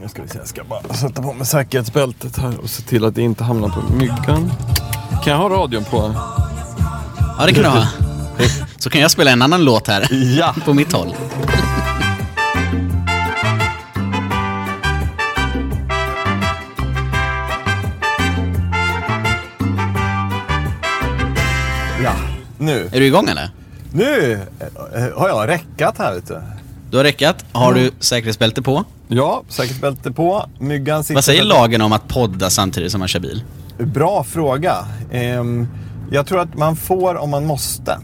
Nu ska vi se, jag ska bara sätta på mig säkerhetsbältet här och se till att det inte hamnar på myggan. Kan jag ha radion på? Ja, det kan du ha. Så kan jag spela en annan låt här. Ja. På mitt håll. Ja, nu. Är du igång eller? Nu har jag räckat här, vet du. Du har räckat. Har du säkerhetsbälte på? Ja, säkerhetsbälte på. Myggan sitter. Vad säger lagen om att podda samtidigt som man kör bil? Bra fråga. Jag tror att man får om man måste.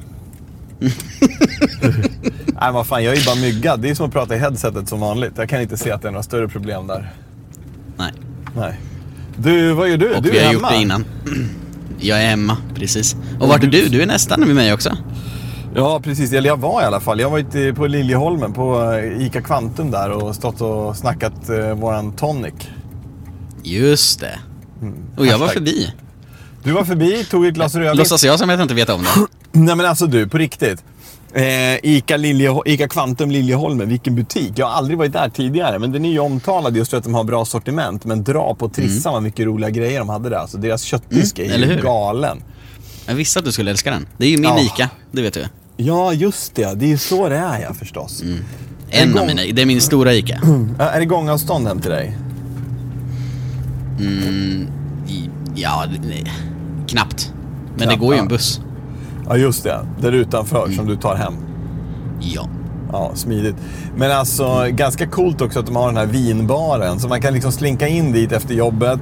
Nej, vad fan, jag är ju bara myggad. Det är som att prata i headsetet som vanligt. Jag kan inte se att det är några större problem där. Nej. Du, vad gör du? Och du är hemma. Gjort det innan. Jag är hemma, precis. Och vart är du? Du är nästan med mig också. Ja, precis. Eller jag var i alla fall. Jag var ute på Liljeholmen på Ica Kvantum där och stått och snackat våran tonic. Just det. Och jag var förbi. Du var förbi, tog ett glas rödvin. Låtsas jag som jag inte vet om det. Nej, men alltså du, på riktigt. Ica Kvantum Liljeholmen, vilken butik. Jag har aldrig varit där tidigare, men den är ju omtalad just för att de har bra sortiment. Men dra på trissa vad mycket roliga grejer de hade där. Alltså, deras köttdisk är ju galen. Jag visste att du skulle älska den. Det är ju min Ica, det vet du. Ja, just det. Det är ju så det är, jag förstås. Mm. Det är min stora Ica. Är det gångavstånd hem till dig? Ja, nej. Knappt. Men det går ju en buss. Ja, just det. Där utanför som du tar hem. Ja. Ja, smidigt. Men alltså, ganska coolt också att de har den här vinbaren. Så man kan liksom slinka in dit efter jobbet.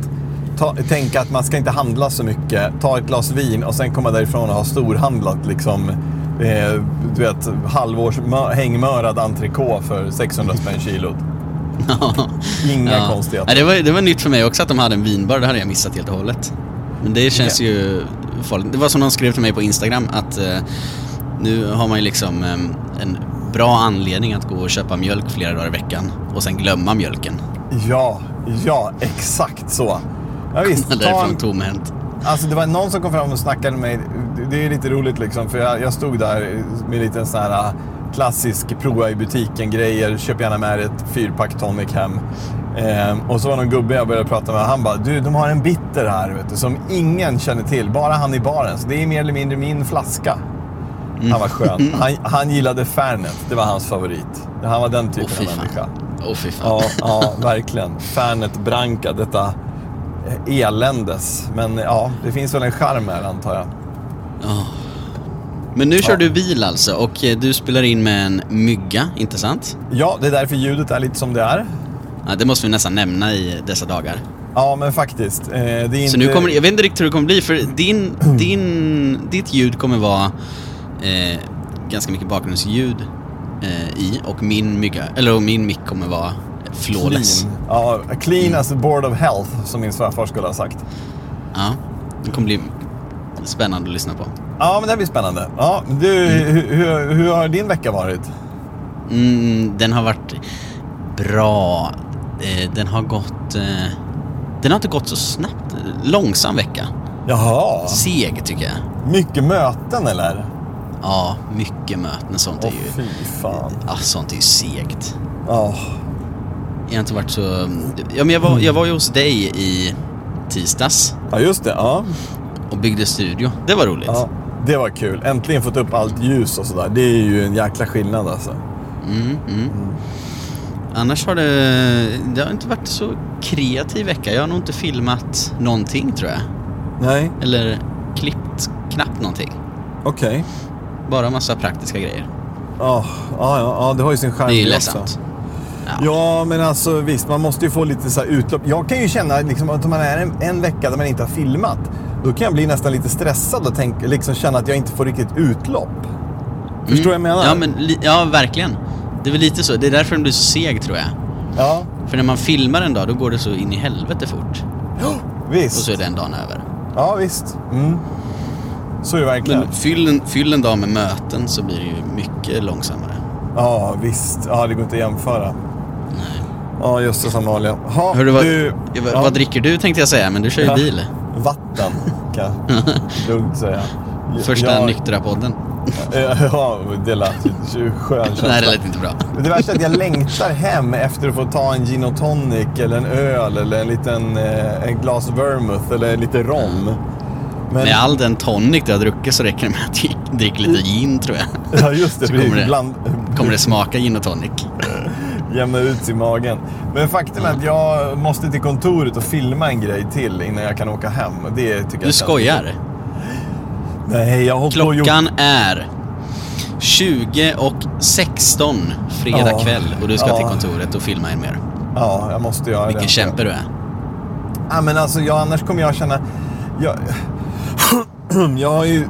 Tänka att man ska inte handla så mycket. Ta ett glas vin och sen komma därifrån och ha storhandlat liksom, du vet, halvårs hängmörad entrecôte för 600 spänn kilot. Inga konstigheter. Det var nytt för mig också att de hade en vinbar. Det hade jag missat helt och hållet. Men det känns ju farligt. Det var som någon skrev till mig på Instagram att nu har man ju liksom en bra anledning att gå och köpa mjölk flera dagar i veckan och sen glömma mjölken. Ja, exakt så. Ja, visst. Alltså det var någon som kom fram och snackade med mig. Det är lite roligt liksom, för jag stod där med lite sån här klassisk prova i butiken grejer, köp gärna med ett 4-pack tonic hem. Och så var någon gubbe jag började prata med, han bara, du, de har en bitter här, vet du, som ingen känner till, bara han i baren, så det är mer eller mindre min flaska. Han var skön. Han gillade Fernet, det var hans favorit. Han var den typen av människa. Ja, verkligen. Fernet Branca, detta eländes. Men ja, det finns väl en charm här, antar jag. Men nu kör du bil alltså, och du spelar in med en mygga, inte sant? Ja, det är därför ljudet är lite som det är. Ja, det måste vi nästan nämna i dessa dagar. Ja, men faktiskt. Det är inte... Så nu kommer, jag vet inte riktigt hur det kommer bli, för ditt ljud kommer vara ganska mycket bakgrundsljud i, och min mick kommer vara flawless. Ja, clean as the board of health, som min svärfar skulle ha sagt. Ja, det kommer bli spännande att lyssna på. Ja, men det blir spännande. Ja, du, hur har din vecka varit? Den har varit bra. Den har inte gått så snabbt. Långsam vecka. Jaha. Seg, tycker jag. Mycket möten, eller? Ja, mycket möten. Sånt är ju... fy fan. Ja, sånt är ju segt. Jag har inte varit så... Ja, men jag var ju hos dig i tisdags. Ja, just det. Ja. Och byggde studio. Det var roligt. Ja. Det var kul. Äntligen fått upp allt ljus och sådär. Det är ju en jäkla skillnad alltså. Annars har det har inte varit så kreativ vecka. Jag har nog inte filmat någonting, tror jag. Nej. Eller klippt knappt någonting. Okej. Bara massa praktiska grejer. Ja, det har ju sin skärm. Det är ju ledsamt. Ja, men alltså visst, man måste ju få lite så här utlopp. Jag kan ju känna liksom, att om man är en vecka där man inte har filmat, då kan jag bli nästan lite stressad och liksom känna att jag inte får riktigt utlopp. Förstår jag menar? Ja, men, ja, verkligen. Det är väl lite så. Det är därför den blir så seg, tror jag. Ja. För när man filmar en dag, då går det så in i helvete fort. Visst. Och så är den dagen över. Ja, visst. Så är det verkligen. Men fyll en dag med möten så blir det ju mycket långsammare. Ja, visst. Ja, det går inte att jämföra. Nej. Ja, just det, som vanliga. Vad dricker du, tänkte jag säga, men du kör ju bil. Vatten, kan lugnt säga. Första nyktra podden. Ja, det lät ju skönt. Nej, det lät inte bra. Det värsta är att jag längtar hem efter att få ta en gin och tonic eller en öl eller en liten en glas vermouth eller lite rom. Mm. Men med all den tonic du har druckit så räcker det med att dricka lite gin, tror jag. Ja, just det. Så kommer det smaka gin och tonic. Jämna ut i magen. Men faktum är att jag måste till kontoret och filma en grej till innan jag kan åka hem. Det tycker jag. Du skojar? Nej, jag har klockan är 20:16 fredag kväll och du ska till kontoret och filma en mer. Ja, jag måste göra. Vilken kämpe du är. Ja, men alltså annars kommer jag känna jag har ju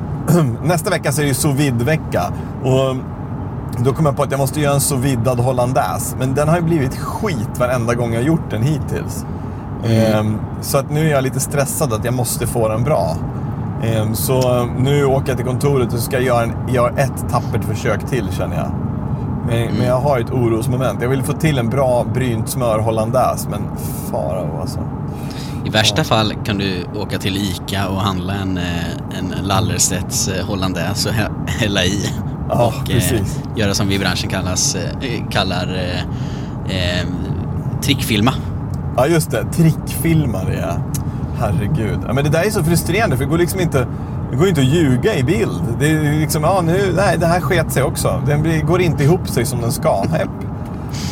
nästa vecka så är det ju sous vide-vecka och då kommer jag på att jag måste göra en sous vidad hollandaise, men den har ju blivit skit varenda gång jag gjort den hittills. Så att nu är jag lite stressad att jag måste få den bra. Så nu åker jag till kontoret och ska jag göra ett tappert försök till, känner jag. Men jag har ett orosmoment. Jag vill få till en bra brynt smör hollandaise, men fara alltså. I värsta fall kan du åka till Ica och handla en Lallerstedts hollandaise och hälla i. Ja, och göra som vi i branschen kallar trickfilma. Ja, just det, trickfilma det är. Herregud. Ja, men det där är så frustrerande för det går liksom inte att ljuga i bild. Det är liksom det här sket sig också. Den går inte ihop sig som den ska.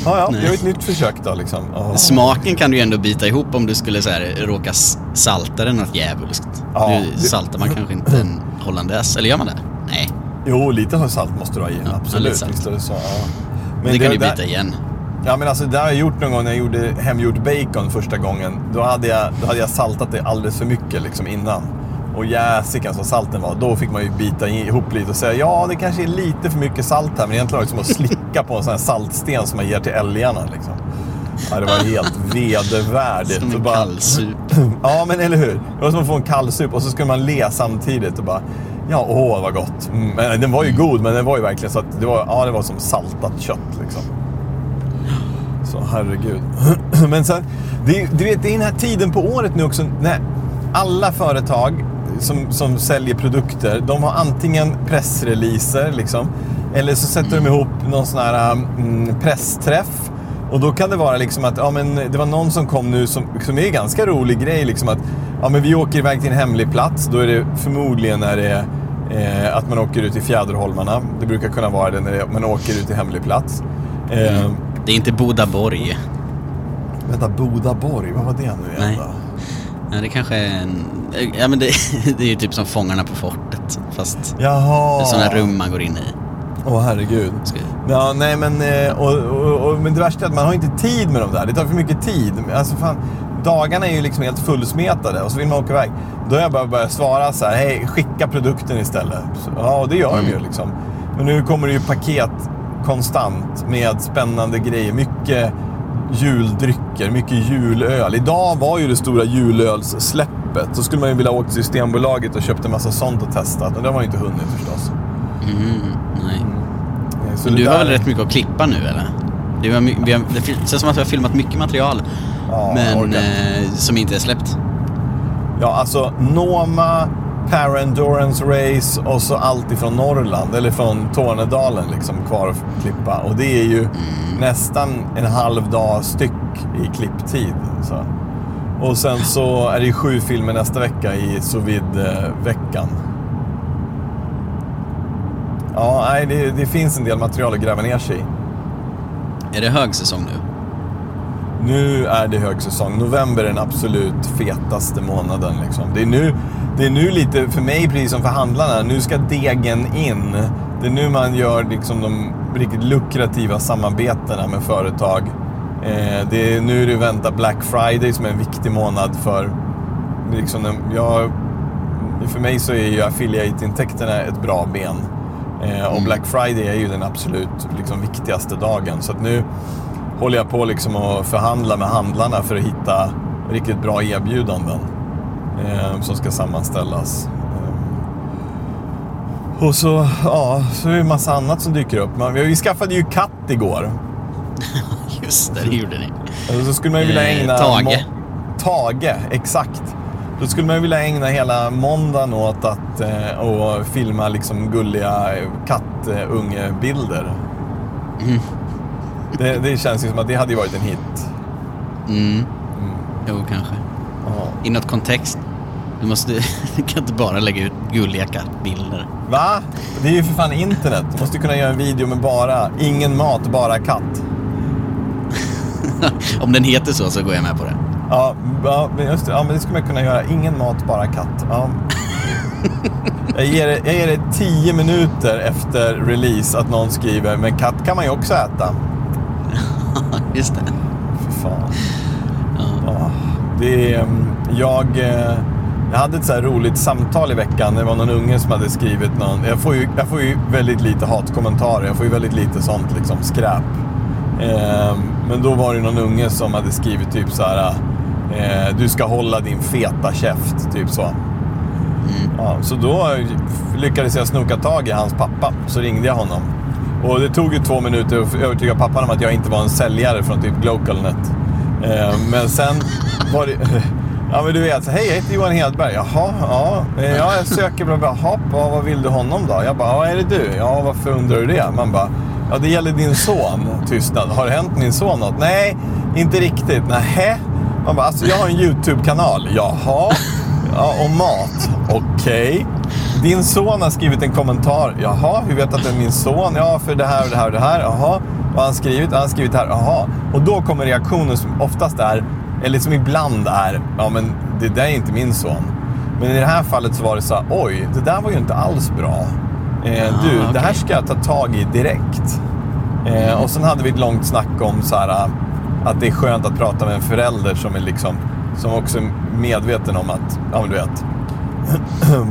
Ja, jag har ett nytt försök då liksom. Smaken kan du ju ändå bita ihop om du skulle så här råka salta den något jävligt. Nu saltar man kanske inte en hollandaise, eller gör man det? Nej. Jo, lite salt måste du ha i. Absolut. Men det kan du byta igen. Ja, men alltså det har jag gjort någon gång när jag gjorde hemgjort bacon första gången. Då hade jag saltat det alldeles för mycket liksom innan. Och jäsiken som salten var. Då fick man ju bita ihop lite och säga det kanske är lite för mycket salt här. Men egentligen var det som att slicka på en sån här saltsten som man ger till älgarna liksom. Ja, det var helt vedervärdigt. Som en kallsup. Ja, men eller hur? Det var som att få en kallsup och så skulle man le samtidigt och bara vad gott. Men den var ju god, men den var ju verkligen så att det var som saltat kött liksom. Så herregud. Men så du vet, det är den här tiden på året nu också när alla företag som säljer produkter, de har antingen pressreleaser liksom, eller så sätter de ihop någon sån här pressträff. Och då kan det vara liksom att det var någon som kom nu som är en ganska rolig grej liksom, att vi åker iväg till en hemlig plats. Då är det förmodligen när det är att man åker ut i Fjäderholmarna. Det brukar kunna vara det när man åker ut i hemlig plats. Det är inte Bodaborg. Vänta, Bodaborg, vad var det nu igen då? Nej, det kanske är men det är ju typ som Fångarna på fortet, fast jaha, sådana rum man går in i. Åh, herregud. Ja, nej, men men det värsta är att man har inte tid med dem där. Det tar för mycket tid. Alltså fan, dagarna är ju liksom helt fullsmetade och så vill man åka iväg. Då har jag bara börjat svara så här: hej, skicka produkten istället. Så, och det gör de ju liksom. Men nu kommer det ju paket konstant med spännande grejer. Mycket juldrycker, mycket julöl. Idag var ju det stora julölssläppet. Så skulle man ju vilja åka till Systembolaget och köpt en massa sånt och testat. Men det var ju inte hunnit förstås. Nej. Men du har väl rätt mycket att klippa nu, eller? Det känns som att vi har filmat mycket material som inte är släppt. Ja, alltså Noma, Parendurance Race och så allt ifrån Norrland eller från Tornedalen liksom kvar att klippa. Och det är ju nästan en halv dag styck i klipptid. Så. Och sen så är det 7 filmer nästa vecka i Sovid-veckan. Ja, nej, det finns en del material att gräva ner sig i. Är det högsäsong nu? Nu är det högsäsong. November är den absolut fetaste månaden liksom. Det är nu lite, för mig precis som för handlarna, nu ska degen in. Det är nu man gör liksom de riktigt lukrativa samarbetena med företag. Nu är det vänta Black Friday som är en viktig månad för liksom, för mig så är ju affiliate-intäkterna ett bra ben. Och Black Friday är ju den absolut liksom viktigaste dagen. Så att nu håller jag på liksom att förhandla med handlarna för att hitta riktigt bra erbjudanden som ska sammanställas. Och så är det en massa annat som dyker upp. Vi skaffade ju katt igår. Just det, gjorde ni. Så skulle man ju vilja ägna Tage, exakt. Då skulle man vilja ägna hela måndagen åt att och filma liksom gulliga kattungebilder. Mm. Det känns ju som att det hade ju varit en hit. Mm. Jo, kanske. Ja. I något kontext. Du kan inte bara lägga ut gulliga kattbilder. Va? Det är ju för fan internet. Du måste kunna göra en video med bara ingen mat, bara katt. Om den heter så går jag med på det. Ja, just det. Ja, men det skulle man kunna göra. Ingen mat, bara katt. Ja. Jag ger det 10 minuter efter release att någon skriver, men katt kan man ju också äta. Just det. Fy fan. Ja. Jag hade ett så här roligt samtal i veckan. Det var någon unge som hade skrivit någon. Jag får ju väldigt lite hatkommentarer. Jag får ju väldigt lite sånt liksom skräp. Men då var det någon unge som hade skrivit typ så här, du ska hålla din feta käft, typ så. Ja, så då lyckades jag snoka tag i hans pappa. Så ringde jag honom. Och det tog ju 2 minuter att övertyga pappan om att jag inte var en säljare från typ Glocalnet. Men sen var det... Ja, men du vet, hej, jag heter Johan Hedberg. Jaha, ja. Ja, jag söker bland annat. Hopp, vad vill du honom då? Jag bara, är det du? Ja, varför undrar du det? Man bara, ja, det gäller din son. Tystnad. Har det hänt din son något? Nej, inte riktigt. Nej. Man bara, alltså jag har en YouTube-kanal. Jaha. Ja, och mat. Okej. Din son har skrivit en kommentar. Jaha, hur vet att det är min son? Ja, för det här och det här och det här. Jaha. Vad har han skrivit? Han har skrivit här. Jaha. Och då kommer reaktionen som oftast är, eller som ibland är, ja men det där är inte min son. Men i det här fallet så var det så här, oj, det där var ju inte alls bra. Okay. Det här ska jag ta tag i direkt. Och sen hade vi ett långt snack om så här, att det är skönt att prata med en förälder som är liksom, som också är medveten om att, ja men du vet,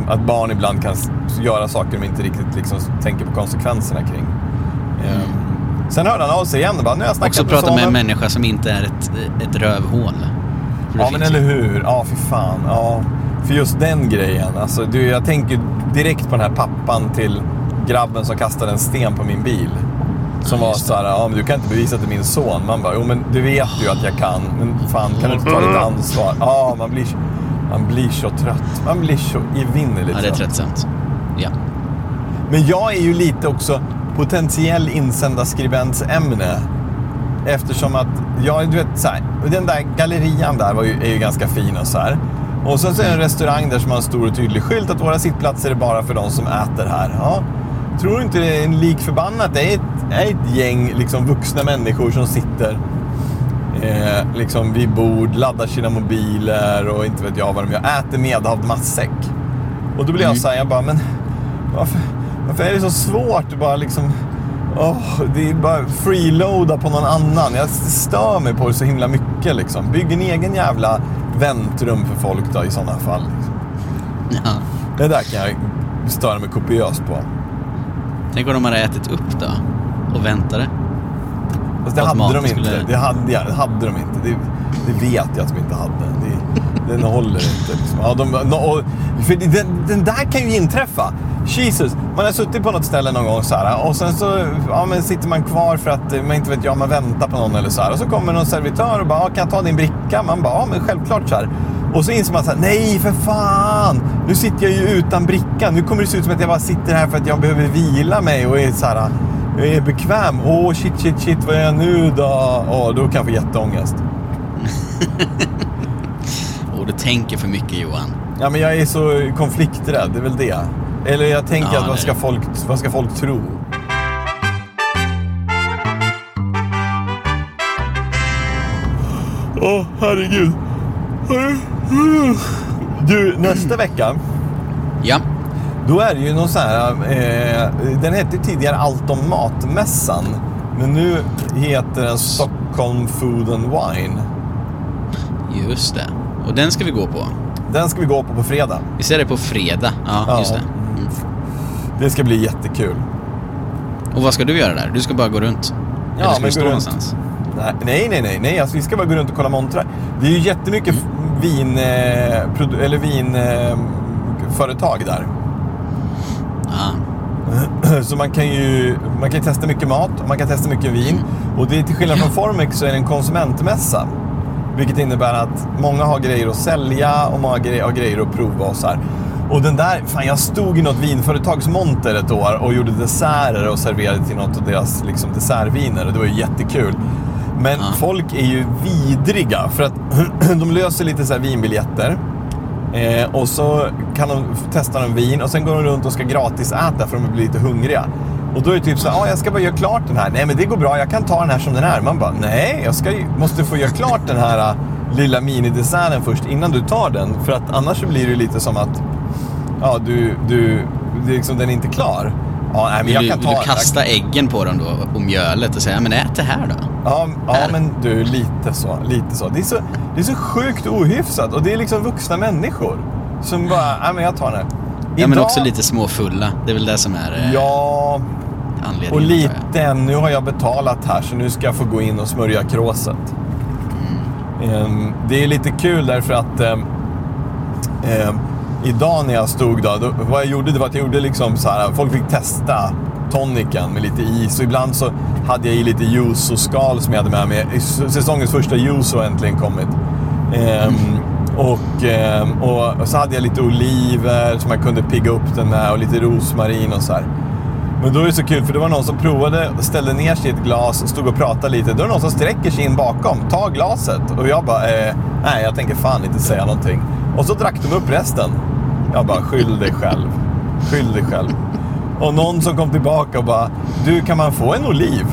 att barn ibland kan göra saker de inte riktigt liksom tänker på konsekvenserna kring. Sen hörde han av sig igen och bara, nu har jag snackat med sonen. Också prata med en människa som inte är ett rövhål. Ja, men eller hur? Ja, för fan. Ja, för just den grejen. Alltså, jag tänker direkt på den här pappan till grabben som kastade en sten på min bil. Som var så här, ja men du kan inte bevisa att det är min son. Man bara, jo men du vet ju att jag kan. Men fan, kan du inte ta lite ansvar? Ja, man blir så trött. Man blir så evinnerligt trött. Ja, det är tröttsamt. Ja. Men jag är ju lite också... potentiell insändarskribentsämne, eftersom att jag, du vet så här, den där gallerian där är ju ganska fin och så här. Och sen så är det en restaurang där som har en stor och tydlig skylt att våra sittplatser är bara för de som äter här. Ja. Tror du inte det är en likförbannat? Det är ett gäng liksom vuxna människor som sitter liksom vid bord, laddar sina mobiler och inte vet jag vad de gör. Äter medhavd matsäck. Och då blir jag så här, jag bara, men varför är det så svårt att bara liksom... det är bara freeloada på någon annan. Jag stör mig på det så himla mycket liksom. Bygg en egen jävla väntrum för folk då i sådana fall. Liksom. Ja. Det där kan jag störa mig kopiöst på. Tänk om de hade ätit upp då och väntade. Fast det hade de inte. Det hade de inte. Det vet jag att de inte hade. Den håller inte. Liksom. Ja, för den där kan ju inträffa. Jesus, man har suttit på något ställe någon gång så här, och sen så men sitter man kvar för att man inte vet jag, man väntar på någon eller så här, och så kommer någon servitör och bara, kan jag ta din bricka? Man bara, men självklart så här. Och så inser man så här, nej för fan, nu sitter jag ju utan bricka. Nu kommer det se ut som att jag bara sitter här för att jag behöver vila mig och är så här, jag är bekväm. Shit, vad är jag nu då? Då kan jag få jätteångest. Du tänker för mycket, Johan. Ja, men jag är så konflikträdd, det är väl det. Eller jag tänker att vad ska folk tro? Herregud. Du, nästa vecka. Ja. Då är det ju någon så här... den hette tidigare Allt om matmässan. Men nu heter den Stockholm Food and Wine. Just det. Och den ska vi gå på. Den ska vi gå på fredag. Vi ser det på fredag. Ja. Just det. Mm. Det ska bli jättekul. Och vad ska du göra där? Du ska bara gå runt. Ja, eller ska du stå någonstans? Nej. Alltså, vi ska bara gå runt och kolla montrar. Det är ju jättemycket vinföretag där. Så man kan testa mycket mat, man kan testa mycket vin. Och det är till skillnad från Formex så är det en konsumentmässa. Vilket innebär att många har grejer att sälja och många har grejer att prova och så här. Och den där, fan, jag stod i något vinföretagsmonter ett år och gjorde desserter och serverade till något av deras liksom, dessertviner. Och det var ju jättekul. Men folk är ju vidriga för att de löser lite så här vinbiljetter. Och så kan de testa en vin och sen går de runt och ska gratis äta för de blir lite hungriga. Och då är det typ så här, jag ska bara göra klart den här. Nej, men det går bra, jag kan ta den här som den här. Man bara, nej, jag måste få göra klart den här lilla minidesserten först innan du tar den. För att annars blir det lite som att, ja, det är liksom, den är inte klar. Ja, nej, men jag kan du kastar äggen på dem då och mjölet och säger, men ät det här då. Ja, men du, lite så. Det är så sjukt ohyfsat och det är liksom vuxna människor som bara, nej, men jag tar det. Ja, men också lite småfulla. Det är väl det som är anledningen. Och lite, nu har jag betalat här så nu ska jag få gå in och smörja kråset. Det är lite kul därför att idag när jag stod då, vad jag gjorde det var att jag gjorde liksom så här, folk fick testa toniken med lite is och ibland så hade jag i lite juice och skal som jag hade med mig. Säsongens första juice har äntligen kommit. Och så hade jag lite oliver som jag kunde pigga upp den med och lite rosmarin och så här. Men då är det så kul för det var någon som provade, ställde ner sig i ett glas och stod och pratade lite. Då är det någon som sträcker sig in bakom, tar glaset. Och jag bara, nej, jag tänker fan inte säga någonting. Och så drack de upp resten. Jag bara, skyll dig själv. Och någon som kom tillbaka och bara, du, kan man få en oliv?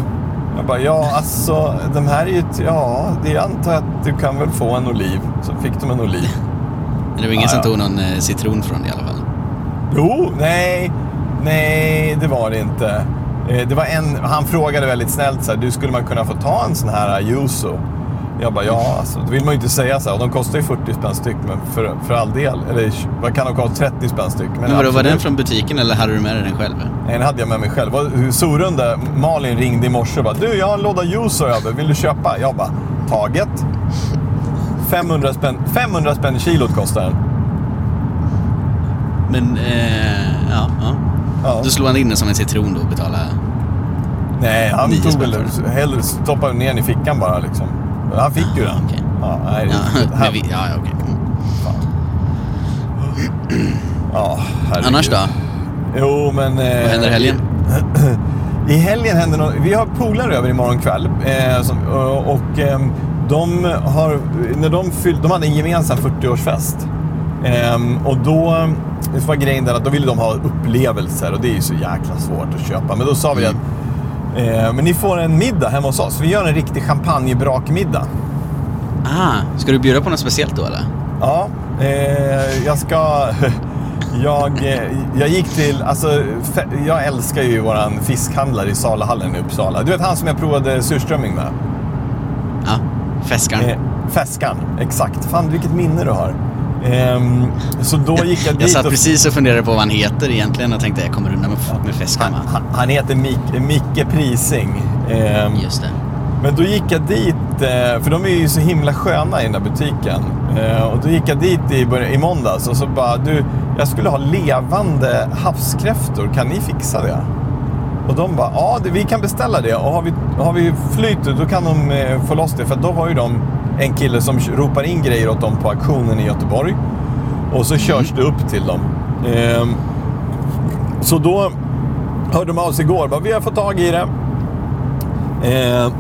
Jag bara, ja, alltså, de här är ju, ja, det antar jag att du kan väl få en oliv. Så fick de en oliv. Men det var ingen som tog någon citron från det i alla fall? Jo, nej, det var det inte. Det var en, han frågade väldigt snällt så här, du, skulle man kunna få ta en sån här yuzu? Jag bara, ja, alltså, det vill man ju inte säga så här. Och de kostar ju 40 spänn styck, men för all del. Eller vad kan de kosta, 30 spänn styck? Men vadå, var den från butiken eller hade du med den själv? Nej, den hade jag med mig själv. Sorun där, Malin ringde i morse och bara, du, jag har en låda juice och jag bara, vill du köpa? Jag bara, taget. 500 spänn kilot kostar den. Men, ja. Du slår han in den som en citron då och betalar. Nej, han tog väl hellre, stoppade ner den i fickan bara liksom. Han fick ju den. Okay. Ja, nej, okej. Okay. Ja, annars då? Jo, men... vad händer i helgen? I helgen händer något... Vi har polare över imorgon kväll. De har... När de hade en gemensam 40-årsfest. Och då... Det var grejen där att då ville de ha upplevelser. Och det är ju så jäkla svårt att köpa. Men då sa vi att... men ni får en middag hemma hos oss. Vi gör en riktig champagnebrakmiddag. Ska du bjuda på något speciellt då eller? Ja, jag gick till, alltså, jag älskar ju våran fiskhandlare i Salahallen i Uppsala. Du vet han som jag provade surströmming med? Ja, Fäskan, exakt. Fan, vilket minne du har. Så då gick jag dit. Jag satt precis och funderade på vad han heter egentligen. Jag tänkte jag kommer undan med Fäskan. Han heter Micke Prising. Just det. Men då gick jag dit, för de är ju så himla sköna i den där butiken. Och då gick jag dit i måndags och så bara, du, jag skulle ha levande havskräftor, kan ni fixa det? Och de bara, ja, vi kan beställa det. Och har vi flytet, då kan de få loss det. För då har ju de en kille som ropar in grejer åt dem på auktionen i Göteborg. Och så körs det upp till dem. Så då hörde de av sig igår. Bara, vi har fått tag i det.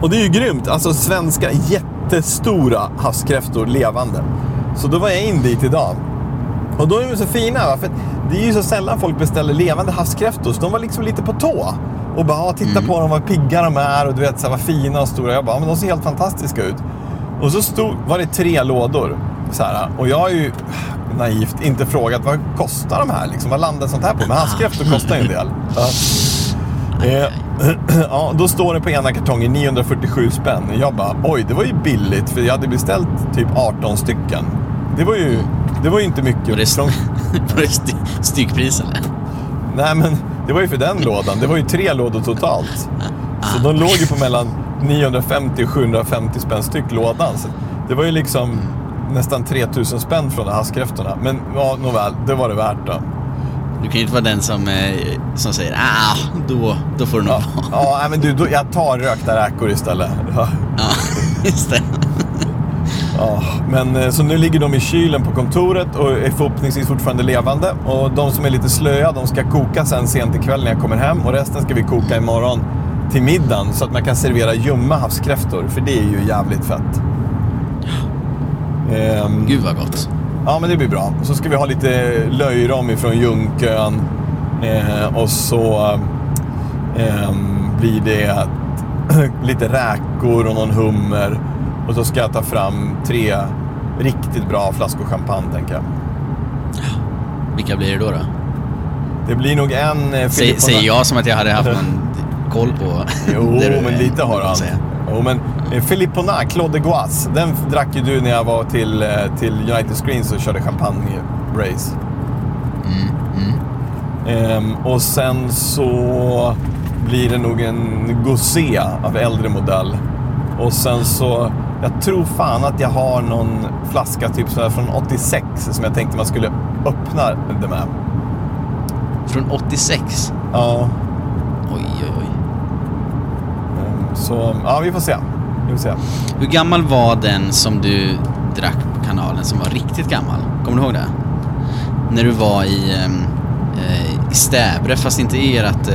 Och det är ju grymt. Alltså svenska jättestora havskräftor levande. Så då var jag in dit idag. Och då är de så fina. För det är ju så sällan folk beställer levande havskräftor. Så de var liksom lite på tå. Och bara titta på dem, vad pigga de är. Och du vet så här, vad fina och stora. Jag bara, men de ser helt fantastiska ut. Och så var det 3 lådor så här, och jag har ju naivt inte frågat vad kostar de här liksom, vad landar sånt här på, men havskräftor kostar ju en del. Ja, då står det på ena kartongen 947 spänn. Jag bara, oj, det var ju billigt för jag hade beställt typ 18 stycken. Det var ju inte mycket. Var det styckpris eller? Nej, men det var ju för den lådan. Det var ju 3 lådor totalt. Så de låg ju på mellan 950 och 750 spänn styck lådan. Så det var ju liksom nästan 3000 spänn från de här havskräftorna. Men ja, nåväl, det var det värt då. Du kan ju inte vara den som säger då får du nog. Ja, men du, jag tar rökta räkor istället. Ja, just det. Ja, men så nu ligger de i kylen på kontoret och är förhoppningsvis fortfarande levande. Och de som är lite slöja, de ska koka sen sent ikväll när jag kommer hem. Och resten ska vi koka imorgon till middagen så att man kan servera ljumma havskräftor. För det är ju jävligt fett. Gud vad gott. Ja, men det blir bra. Så ska vi ha lite löjrom ifrån Ljungön. Och så blir det lite räkor och någon hummer. Och så ska jag ta fram 3 riktigt bra flaskor champagne, tänker jag. Vilka blir det då? Det blir nog en... Säger jag som att jag hade haft en koll på... Jo, men lite har han. Jo, men Philippona, Clos de Guas, den drack ju du när jag var till United Screens och körde champagne-race. Och sen så blir det nog en Gousset av äldre modell. Och sen så... Jag tror fan att jag har någon flaska typ så här från 86 som jag tänkte man skulle öppna det med. Från 86? Ja. Oj. Så, ja, vi får se. Hur gammal var den som du drack på kanalen som var riktigt gammal? Kommer du ihåg det? När du var i Stäbre, fast inte i ert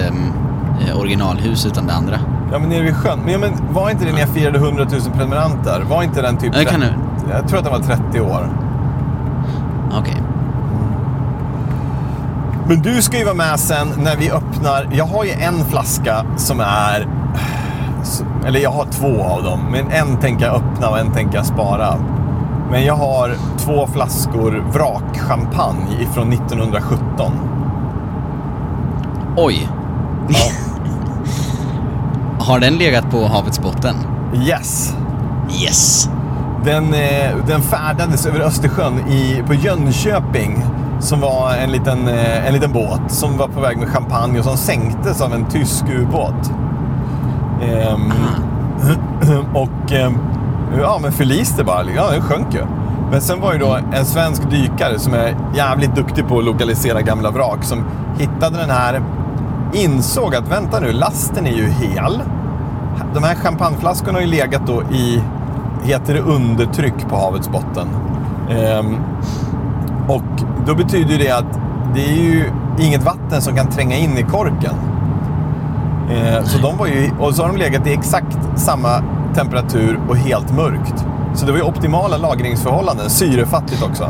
originalhus utan det andra. Ja, men nere vid sjön. Men var inte det när jag firade 100,000 prenumeranter? Var inte den typ... Jag tror att den var 30 år. Okej. Men du ska ju vara med sen när vi öppnar... Jag har ju en flaska som är... Eller jag har 2 av dem. Men en tänker jag öppna och en tänker jag spara. Men jag har 2 flaskor vrakchampagne ifrån 1917. Oj. Ja. Har den legat på havets botten? Yes. Den färdades över Östersjön på Jönköping, som var en liten båt som var på väg med champagne och som sänktes av en tysk ubåt. Men förliste bara. Ja, den sjönk ju. Men sen var ju då en svensk dykare som är jävligt duktig på att lokalisera gamla vrak som hittade den här, insåg att vänta nu, lasten är ju hel. De här champagneflaskorna har ju legat då i, heter det, undertryck på havets botten. Och då betyder det att det är ju inget vatten som kan tränga in i korken. Så de var ju, och så har de legat i exakt samma temperatur och helt mörkt. Så det var ju optimala lagringsförhållanden, syrefattigt också.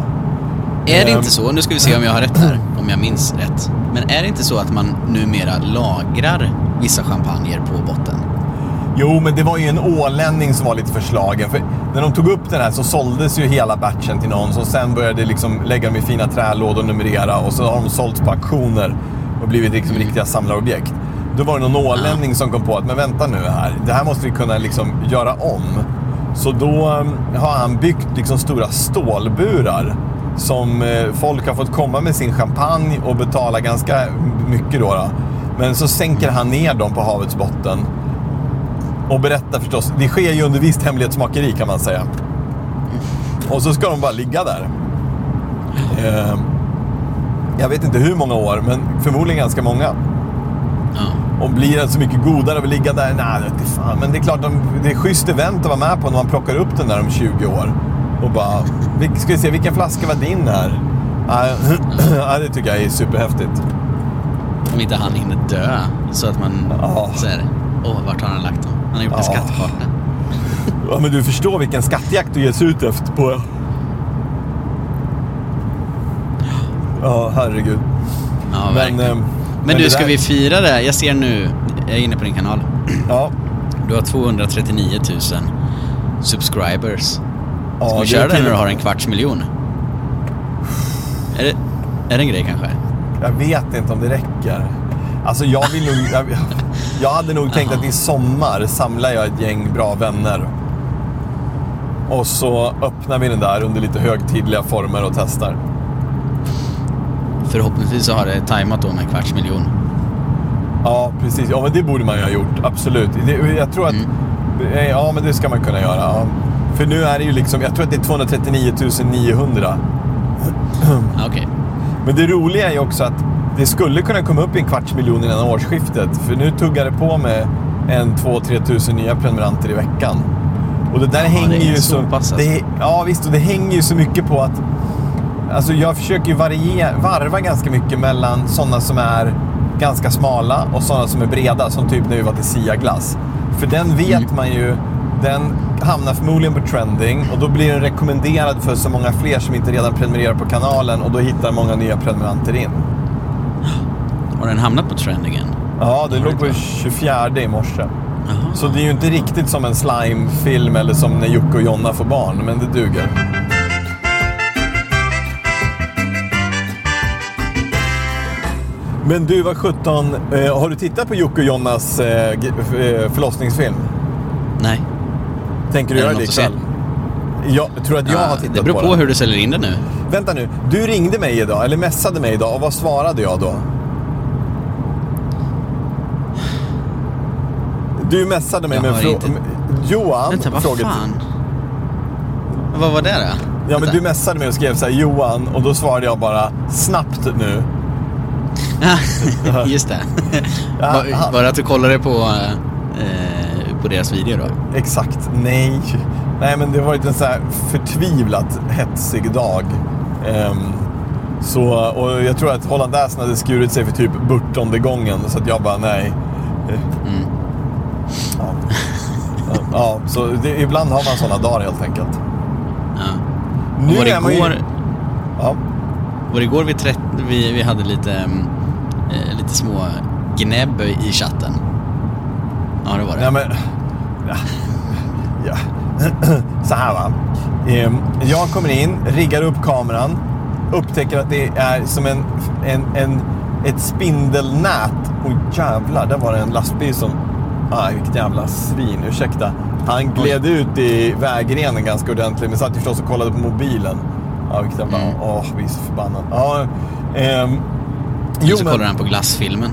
Är det inte så, nu ska vi se om jag har rätt här, om jag minns rätt. Men är det inte så att man numera lagrar vissa champagner på botten? Jo, men det var ju en ålänning som var lite förslagen. För när de tog upp den här så såldes ju hela batchen till någon. Så sen började liksom lägga dem i fina trälådor och numrera. Och så har de sålt på auktioner och blivit liksom riktiga samlarobjekt. Då var det någon ålänning som kom på att, men vänta nu här, det här måste vi kunna liksom göra om. Så då har han byggt liksom stora stålburar som folk har fått komma med sin champagne och betala ganska mycket då. Men så sänker han ner dem på havets botten och berättar förstås. Det sker ju under visst hemlighetsmakeri, kan man säga. Och så ska de bara ligga där. Jag vet inte hur många år, men förmodligen ganska många. Och blir det så mycket godare att ligga där? Nej, det är fan. Men det är klart, det är schysst event att vara med på när man plockar upp den där om 20 år. Och bara, ska vi se, vilken flaska var din här? Ja, det tycker jag är superhäftigt. Om inte han hinner dö, så att man säger, vart har han lagt dem? Han har gjort en skattkarta. Ja, men du förstår vilken skattjakt du ges ut efter på. Ja, herregud. Ja, men du, ska vi fira det? Jag ser nu, jag är inne på din kanal. Ja. Du har 239,000 subscribers. Ska vi köra den när du har 250,000? Är det en grej kanske? Jag vet inte om det räcker. Alltså jag hade nog tänkt att i sommar samlar jag ett gäng bra vänner. Och så öppnar vi den där under lite högtidliga former och testar. Förhoppningsvis så har det tajmat om 250,000. Ja, precis. Ja, men det borde man ju ha gjort, absolut. Jag tror att... Ja, men det ska man kunna göra, ja. För nu är det ju liksom, jag tror att det är 239,900. Okej. Men det roliga är ju också att det skulle kunna komma upp i 250,000 innan årsskiftet. För nu tuggar det på med 2-3 tusen nya prenumeranter i veckan. Och det där hänger ju så pass, alltså. Ja visst, och det hänger ju så mycket på att, alltså jag försöker ju varva ganska mycket mellan sådana som är ganska smala och sådana som är breda, som typ när vi var till Sia Glass. För den vet man ju, den hamnar förmodligen på trending och då blir den rekommenderad för så många fler som inte redan prenumererar på kanalen, och då hittar många nya prenumeranter in. Har den hamnat på trendingen? Ja, det låg på 24 i morse. Aha. Så det är ju inte riktigt som en slime-film eller som när Jocke och Jonna får barn, men det duger. Men du, var 17, har du tittat på Jocke och Jonas förlossningsfilm? Nej. Tänker du göra det ikväll? Jag tror att jag har tittat på den. Det beror på hur du säljer in det nu. Vänta nu, du ringde mig idag, eller messade mig idag, och vad svarade jag då? Du messade mig med Johan. Vänta, vad fan? Vad var det då? Ja, men du messade mig och skrev så här, Johan, och då svarade jag bara snabbt nu. Just det. Bara att du kollade på deras video då. Exakt, nej. Nej, men det har varit en så här förtvivlat hetsig dag. Så, och jag tror att hollandaisen hade skurit sig för typ 14:e gången. Så att jag bara, nej. Ja, så det, ibland har man sådana dagar helt enkelt. Ja. Nu var det igår. Ja. Var det igår vi hade lite små gnäbb i chatten. Ja, det var det. Nej, men ja. Så här va. Jag kommer in, riggar upp kameran, upptäcker att det är som ett spindelnät. Och jävlar, där var det en lastbil som vilket jävla svin, ursäkta. Han gled ut i vägrenen ganska ordentligt, men satt förstås och kollade på mobilen. Vilket jävla, vi är så förbannad. Så kollade han på glassfilmen.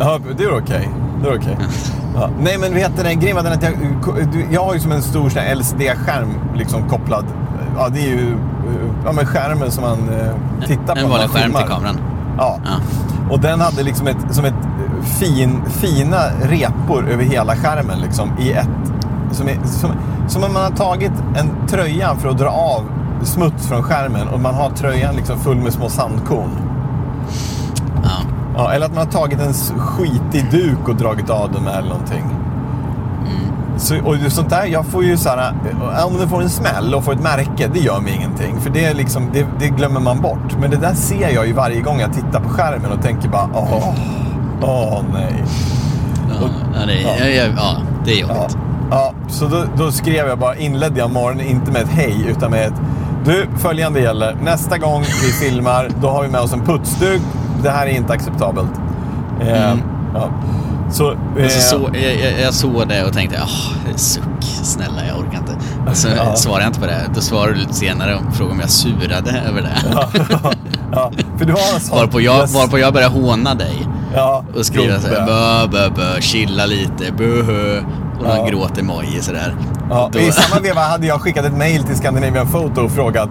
Ja, det är okej. Det är okej. Ja. Nej, men vet du, den grejen var att jag har ju som en stor LCD-skärm liksom kopplad. Ja, det är ju men skärmen som man tittar på. En vanlig skärm till kameran. Ja. Och den hade liksom fina repor över hela skärmen liksom, i ett som om man har tagit en tröja för att dra av smuts från skärmen, och man har tröjan liksom full med små sandkorn. Ja, eller att man har tagit en skitig duk och dragit av den eller någonting. Så, och sånt där, jag får ju såhär, om du får en smäll och får ett märke, det gör mig ingenting, för det är liksom, det glömmer man bort. Men det där ser jag ju varje gång jag tittar på skärmen och tänker bara, nej. Det är jobbigt. Ja, så då skrev jag bara, inledde jag morgonen inte med ett hej, utan med ett du, följande gäller, nästa gång vi filmar, då har vi med oss en putsduk. Det här är inte acceptabelt. Ja. Så jag såg det och tänkte, suck, snälla, jag orkar inte. Och så svarade jag inte på det. Då svarade du lite senare och frågade om jag surade över det. Ja, för du har en sån. Varpå jag började håna dig. Ja, och skriva så här, bö, chilla lite, bö. Och han gråter moj sådär. Ja, då. I samma veva hade jag skickat ett mail till Scandinavian Photo och frågat,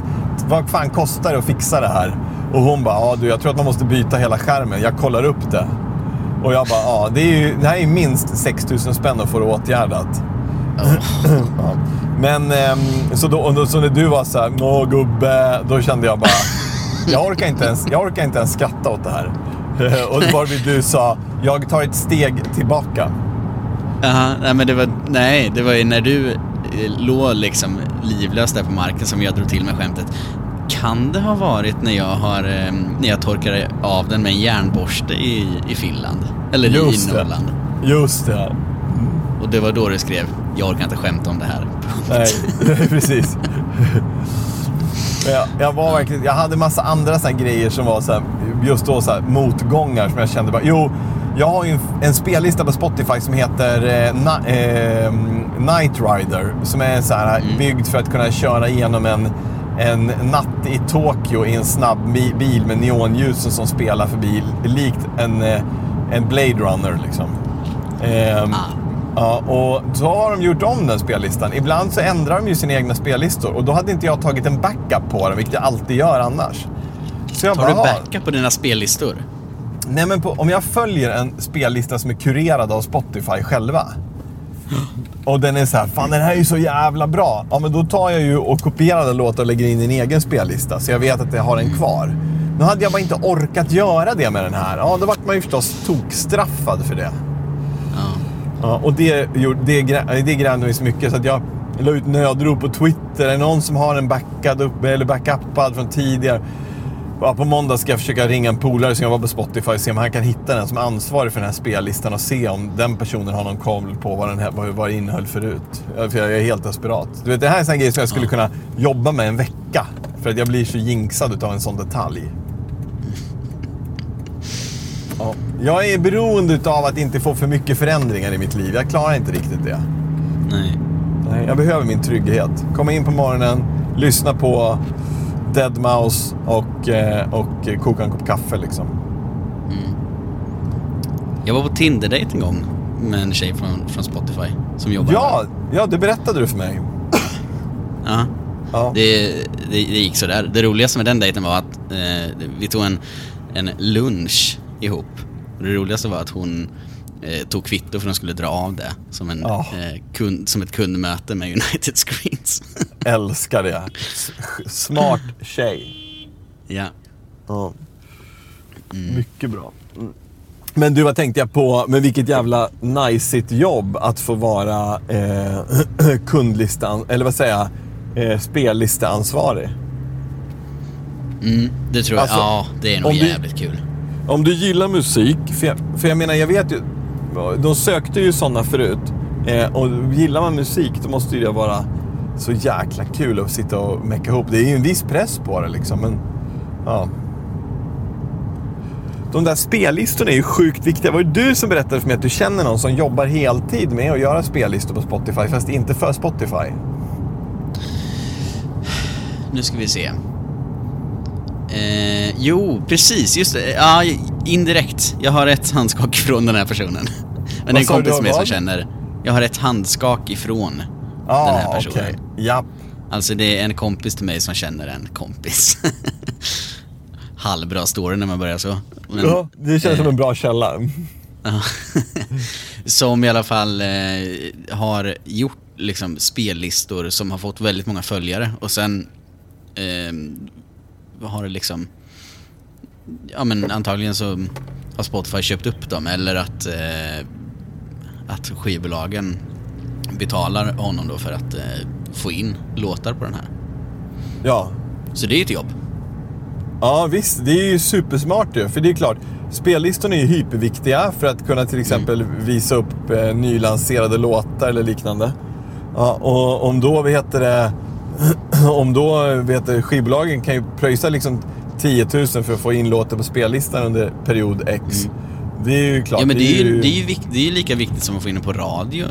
vad fan kostar det att fixa det här? Och hon bara, jag tror att man måste byta hela skärmen, jag kollar upp det. Och jag bara, det här är ju minst 6 000 spänn att få det åtgärdat. Ja. Men så när du var så här, nå gubbe, då kände jag bara, jag orkar inte ens skratta åt det här. Och det var du sa, jag tar ett steg tillbaka. Nej, men det var ju när du låg liksom livlös där på marken som jag drog till med skämtet. Kan det ha varit när jag torkade av den med en järnborste i Finland? Eller just i Norrland? Just det. Och det var då du skrev, jag orkar inte skämta om det här. Nej, precis. Jag var verkligen, jag hade massa andra såna grejer som var så här, just då så här, motgångar som jag kände bara, jag har ju en spellista på Spotify som heter Night Rider, som är så här byggd för att kunna köra igenom en natt i Tokyo i en snabb bil med neonljusen som spelar förbi likt en Blade Runner liksom. Ja, och så har de gjort om den spellistan. Ibland så ändrar de ju sina egna spellistor, och då hade inte jag tagit en backup på den, vilket jag alltid gör annars. Så jag du backup på dina spellistor? Nej, men om jag följer en spellista som är kurerad av Spotify själva, Och den är så här, fan den här är ju så jävla bra. Ja men då tar jag ju och kopierar den låten och lägger in en egen spellista. Så jag vet att jag har den kvar. Nu hade jag bara inte orkat göra det med den här. Ja då var man ju förstås tokstraffad för det. Ja. Ja och det grämde mig så mycket så att jag la ut nödrop på Twitter. Är det någon som har en backuppad från tidigare? Ja, på måndag ska jag försöka ringa en polare som jag var på Spotify och se om han kan hitta den som är ansvarig för den här spellistan och se om den personen har någon koll på vad den här, vad det innehöll förut. För jag är helt desperat. Du vet, det här är en sån grej som jag skulle kunna jobba med en vecka för att jag blir så jinxad av en sån detalj. Ja. Jag är beroende av att inte få för mycket förändringar i mitt liv. Jag klarar inte riktigt det. Nej, jag behöver min trygghet. Komma in på morgonen, lyssna på Deadmau5 och koka en kopp kaffe liksom. Mm. Jag var på Tinder-date en gång med en tjej från Spotify som jobbar. Ja, det berättade du för mig. Ja. Det gick så där. Det roligaste med den dejten var att vi tog en lunch ihop. Och det roligaste var att hon tog kvitto för de skulle dra av det som som ett kundmöte med United Screens. Älskar det. Smart tjej. Ja. Ja. Mycket bra. Men du, vad tänkte jag på? Men vilket jävla najsigt jobb att få vara kundlistan, eller vad säger jag, spellistaansvarig. Det tror jag. Alltså, ja, det är nog jävligt kul. Om du gillar musik, för jag menar, jag vet ju, de sökte ju sådana förut. Och gillar man musik, då måste ju det vara så jäkla kul att sitta och mecka ihop. Det är ju en viss press på det liksom, men ja. De där spellistorna är ju sjukt viktiga. Det var ju du som berättade för mig att du känner någon som jobbar heltid med att göra spellistor på Spotify, fast inte för Spotify. Nu ska vi se. Jo, precis, just det. Ja, indirekt. Jag har ett handskak ifrån den här personen. Men en kompis med som känner. Jag har ett handskak ifrån den här personen. Okay. Japp. Alltså det är en kompis till mig som känner en kompis. Halvbra story när man börjar så. Men, ja, det känns som en bra källa. Som i alla fall har gjort liksom spellistor som har fått väldigt många följare. Och sen har det liksom, ja men antagligen så har Spotify köpt upp dem, eller att skivbolagen betalar honom då för att få in låtar på den här. Ja. Så det är ett jobb. Ja visst, det är ju supersmart ju, för det är klart, spellistorna är ju hyperviktiga för att kunna till exempel visa upp nylanserade låtar eller liknande. Ja, och om då skivbolagen kan ju pröjsa liksom 10 000 för att få in låter på spellistan under period X. Det är ju klart. Ja, men det är ju lika viktigt som att få in på radio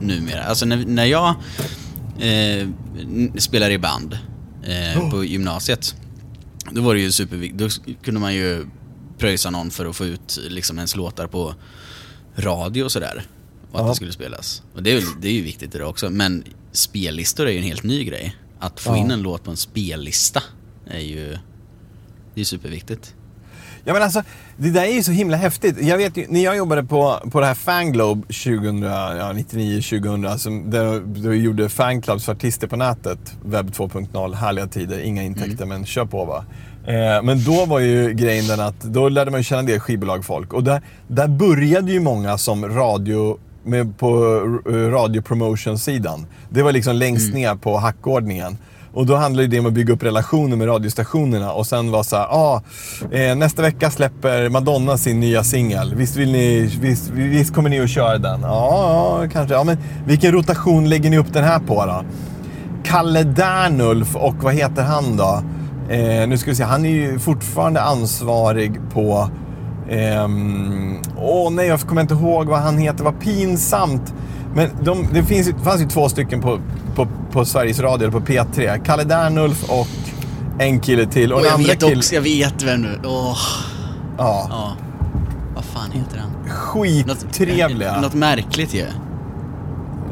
numera. Alltså när jag spelar i band på gymnasiet, då var det ju superviktigt. Då kunde man ju pröjsa någon för att få ut liksom ens låtar på radio och sådär. Och att det skulle spelas. Och det är ju viktigt det också. Men spellistor är ju en helt ny grej. Att få in en låt på en spellista är ju, det är superviktigt. Ja men alltså, det där är ju så himla häftigt. Jag vet ju, när jag jobbade på det här Fanglobe 99-2000, alltså, där vi gjorde fanclubs för artister på nätet, webb 2.0, härliga tider, inga intäkter men kör på va. Men då var ju grejen den att då lärde man ju känna det skivbolag folk. Och där började ju många som på radiopromotion-sidan. Det var liksom längst ner på hackordningen. Och då handlade det om att bygga upp relationer med radiostationerna. Och sen var så här, nästa vecka släpper Madonna sin nya singel. Visst kommer ni att köra den? Ja, kanske. Ja, men vilken rotation lägger ni upp den här på då? Kalle Dernulf och vad heter han då? Nu ska vi se, han är ju fortfarande ansvarig på... nej, jag kommer inte ihåg vad han heter. Vad pinsamt. Men det fanns ju 2 stycken på Sveriges Radio, eller på P3. Kalle Dernulf och en kille till. Och jag vet också, jag vet vem nu. Vad fan heter han? Skittrevliga. Något märkligt ju.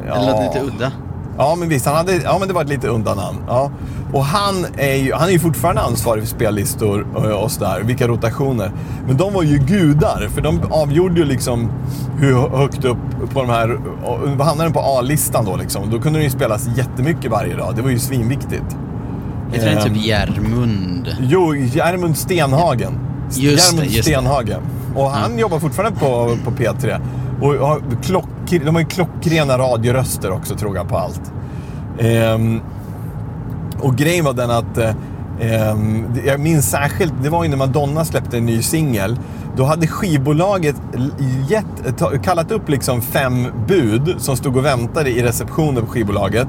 Ja. Eller något lite udda. Ja, men visst. Han hade, ja, men det var ett lite udda namn. Ja. Och han är ju fortfarande ansvarig för spellistor och sådär, vilka rotationer. Men de var ju gudar, för de avgjorde ju liksom hur högt upp på de här, hamnade den på A-listan då liksom. Då kunde det ju spelas jättemycket varje dag, det var ju svinviktigt. Heter den typ Järmund? Jo, Järmund Stenhagen. Järmund Stenhagen. Och han jobbar fortfarande på P3. Och de har ju klockrena radioröster också, tror jag, på allt. Och grejen var den att jag minns särskilt, det var ju när Madonna släppte en ny singel. Då hade skivbolaget kallat upp liksom 5 bud som stod och väntade i receptionen på skivbolaget.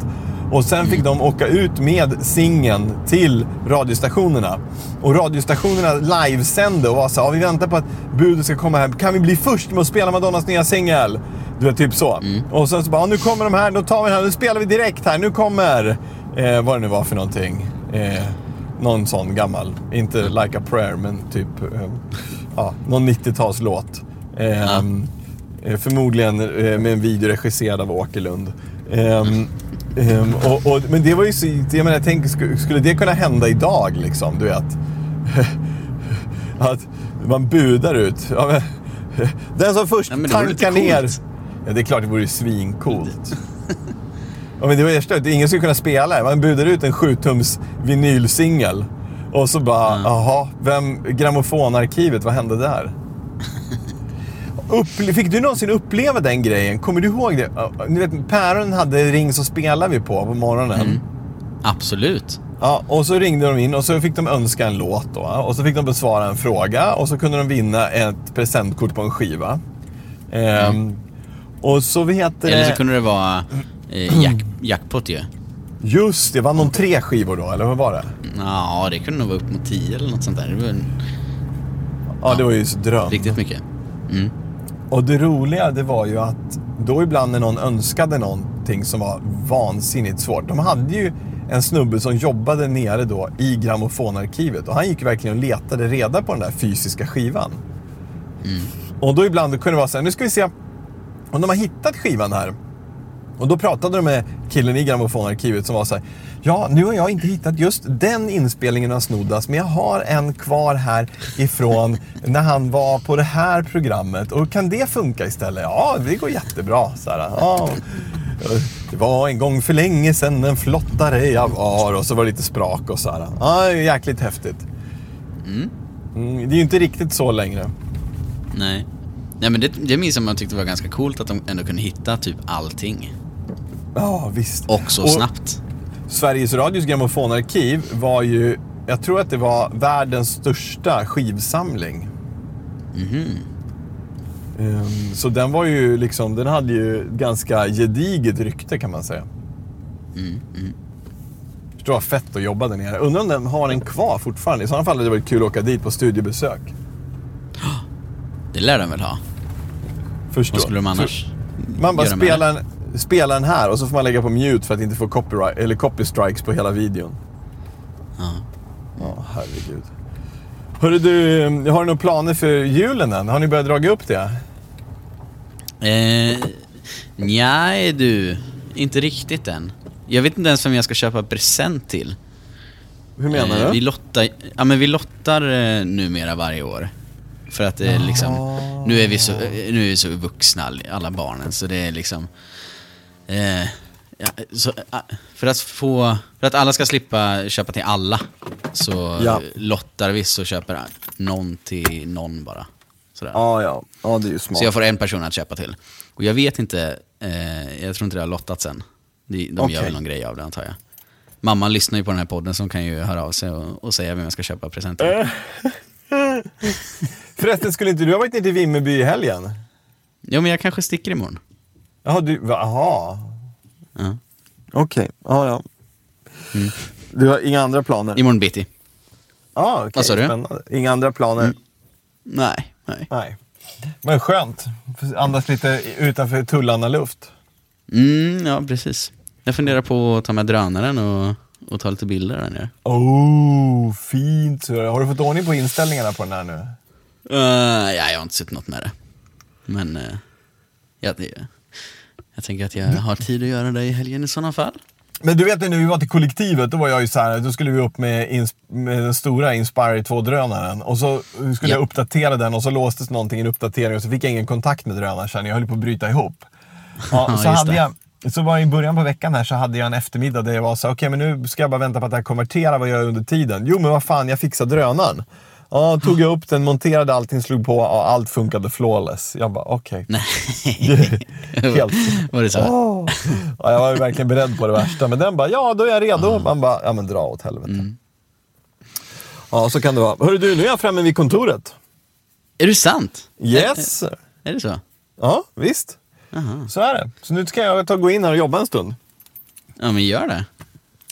Och sen fick de åka ut med singeln till radiostationerna. Och radiostationerna livesände och var så här, vi väntar på att budet ska komma här. Kan vi bli först med att spela Madonnas nya singel? Du vet, typ så. Mm. Och sen så bara, nu kommer de här, då tar vi den här, nu spelar vi direkt här, nu kommer... vad det nu var för någonting. Någon sån gammal. Inte Like a Prayer, men typ... någon 90-talslåt. Förmodligen med en video regisserad av Åkerlund. Men det var ju så, jag tänker, skulle det kunna hända idag liksom, du vet, att man budar ut, den som först tankar ner, det är klart det vore ju svincoolt. Ja, men det var ju stört, ingen skulle kunna spela, man budar ut en 7-tums vinylsingel och så bara, grammofonarkivet, vad hände där? Fick du någonsin uppleva den grejen? Kommer du ihåg det? Ni vet, Päron hade Ring så spelar vi på morgonen. Mm. Absolut. Ja, och så ringde de in och så fick de önska en låt då. Och så fick de besvara en fråga. Och så kunde de vinna ett presentkort på en skiva. Och så eller så kunde det vara jackpot ju. Just det, var någon 3 skivor då, eller vad var det? Ja, det kunde nog vara upp mot 10 eller något sånt där. Det var ju så dröm. Riktigt mycket. Mm. Och det roliga, det var ju att då ibland när någon önskade någonting som var vansinnigt svårt. De hade ju en snubbe som jobbade nere då i grammofonarkivet. Och han gick verkligen och letade reda på den där fysiska skivan. Mm. Och då ibland kunde det vara så här, nu ska vi se om de har hittat skivan här. Och då pratade de med killen i grammofonarkivet som var så här, ja, nu har jag inte hittat just den inspelningen av Snoddas, men jag har en kvar här ifrån när han var på det här programmet. Och kan det funka istället? Ja, det går jättebra. Så här, det var en gång för länge sedan en flottare jag var. Och så var det lite sprak och så här. Ja, det är jäkligt häftigt. Det är ju inte riktigt så längre. Nej. Nej, men det minns jag, man tyckte det var ganska coolt att de ändå kunde hitta typ allting. Ja, visst. Och så snabbt. Sveriges Radios grammofonarkiv var ju, jag tror att det var världens största skivsamling. Så den var ju liksom, den hade ju ganska gediget rykte, kan man säga. Det var fett att jobba där nere. Undrar om den har den kvar fortfarande. I sådana fall hade det varit kul att åka dit på studiebesök. Det lär den väl ha. Förstå. Vad skulle de annars? Man bara spelar den här och så får man lägga på mute för att inte få copyright eller copy strikes på hela videon. Ja. Ja, herregud. Hörru du, har du några planer för julen än? Har ni börjat dra upp det? Nej du, inte riktigt än. Jag vet inte ens vem jag ska köpa present till. Hur menar du? Vi lottar numera varje år. För att det är liksom, nu är vi så vuxna, alla barnen, så det är liksom för att alla ska slippa köpa till alla, så lottar vi, så köper någon till någon bara. Sådär. Ja, det är ju smart. Så jag får en person att köpa till. Och jag vet inte, jag tror inte det har lottats än. De gör väl någon grej av det, antar jag. Mamman lyssnar ju på den här podden, som kan ju höra av sig och säga vem jag ska köpa presenter. Förresten, skulle inte du ha varit nere i Vimmerby i helgen? Ja, men jag kanske sticker imorgon. Jaha. Ja. Okej, ja. Du har inga andra planer? Imorgon bitti. Ja, okej, spännande. Inga andra planer? Nej. Men skönt, andas lite utanför tullarna luft. Ja, precis. Jag funderar på att ta med drönaren och ta lite bilder där nere. Fint. Har du fått ordning på inställningarna på den här nu? Jag har inte sett något med det. Men jag tänker att jag har tid att göra det i helgen i sådana fall. Men du vet när vi var till Kollektivet, då var jag ju så här, då skulle vi upp med den stora Inspire 2-drönaren. Och så skulle jag uppdatera den och så låstes någonting i en uppdatering och så fick jag ingen kontakt med drönaren sen. Jag höll på att bryta ihop. Ja, så hade jag... Så var i början på veckan här så hade jag en eftermiddag där jag var så okej, men nu ska jag bara vänta på att det här konverterar, vad jag gör under tiden? Jo, men vad fan, jag fixar drönaren. Ja, tog jag upp den, monterade allting, slog på och allt funkade flawless. Jag bara, okej. Nej. Helt. Var det så? Oh. Ja, jag var ju verkligen beredd på det värsta. Men den bara, ja, då är jag redo. Man bara, ja men dra åt helvete. Mm. Ja, så kan det vara. Hörru du, nu är jag framme vid kontoret. Är du sant? Yes. Är det så? Ja, visst. Aha. Så är det. Så nu ska jag ta och gå in här och jobba en stund. Ja, men gör det.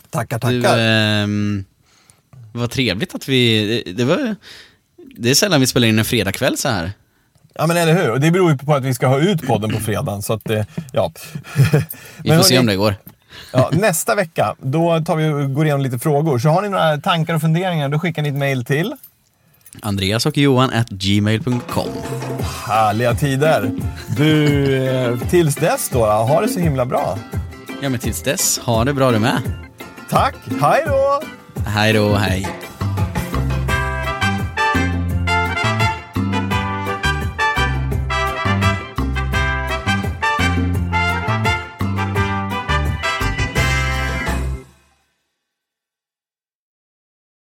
Tackar. Vad trevligt att vi... Det är sällan vi spelar in en fredagkväll så här. Ja, men eller hur? Och det beror ju på att vi ska ha ut podden på fredagen. Så att, ja. Vi får se om det går. Ja, nästa vecka, då går vi igenom lite frågor. Så har ni några tankar och funderingar, då skickar ni ett mejl till... andreasochjohan@gmail.com. Härliga tider. Du, tills dess då, ha det så himla bra. Ja, men tills dess, ha det bra du med. Tack, hej då. Hej då, hej.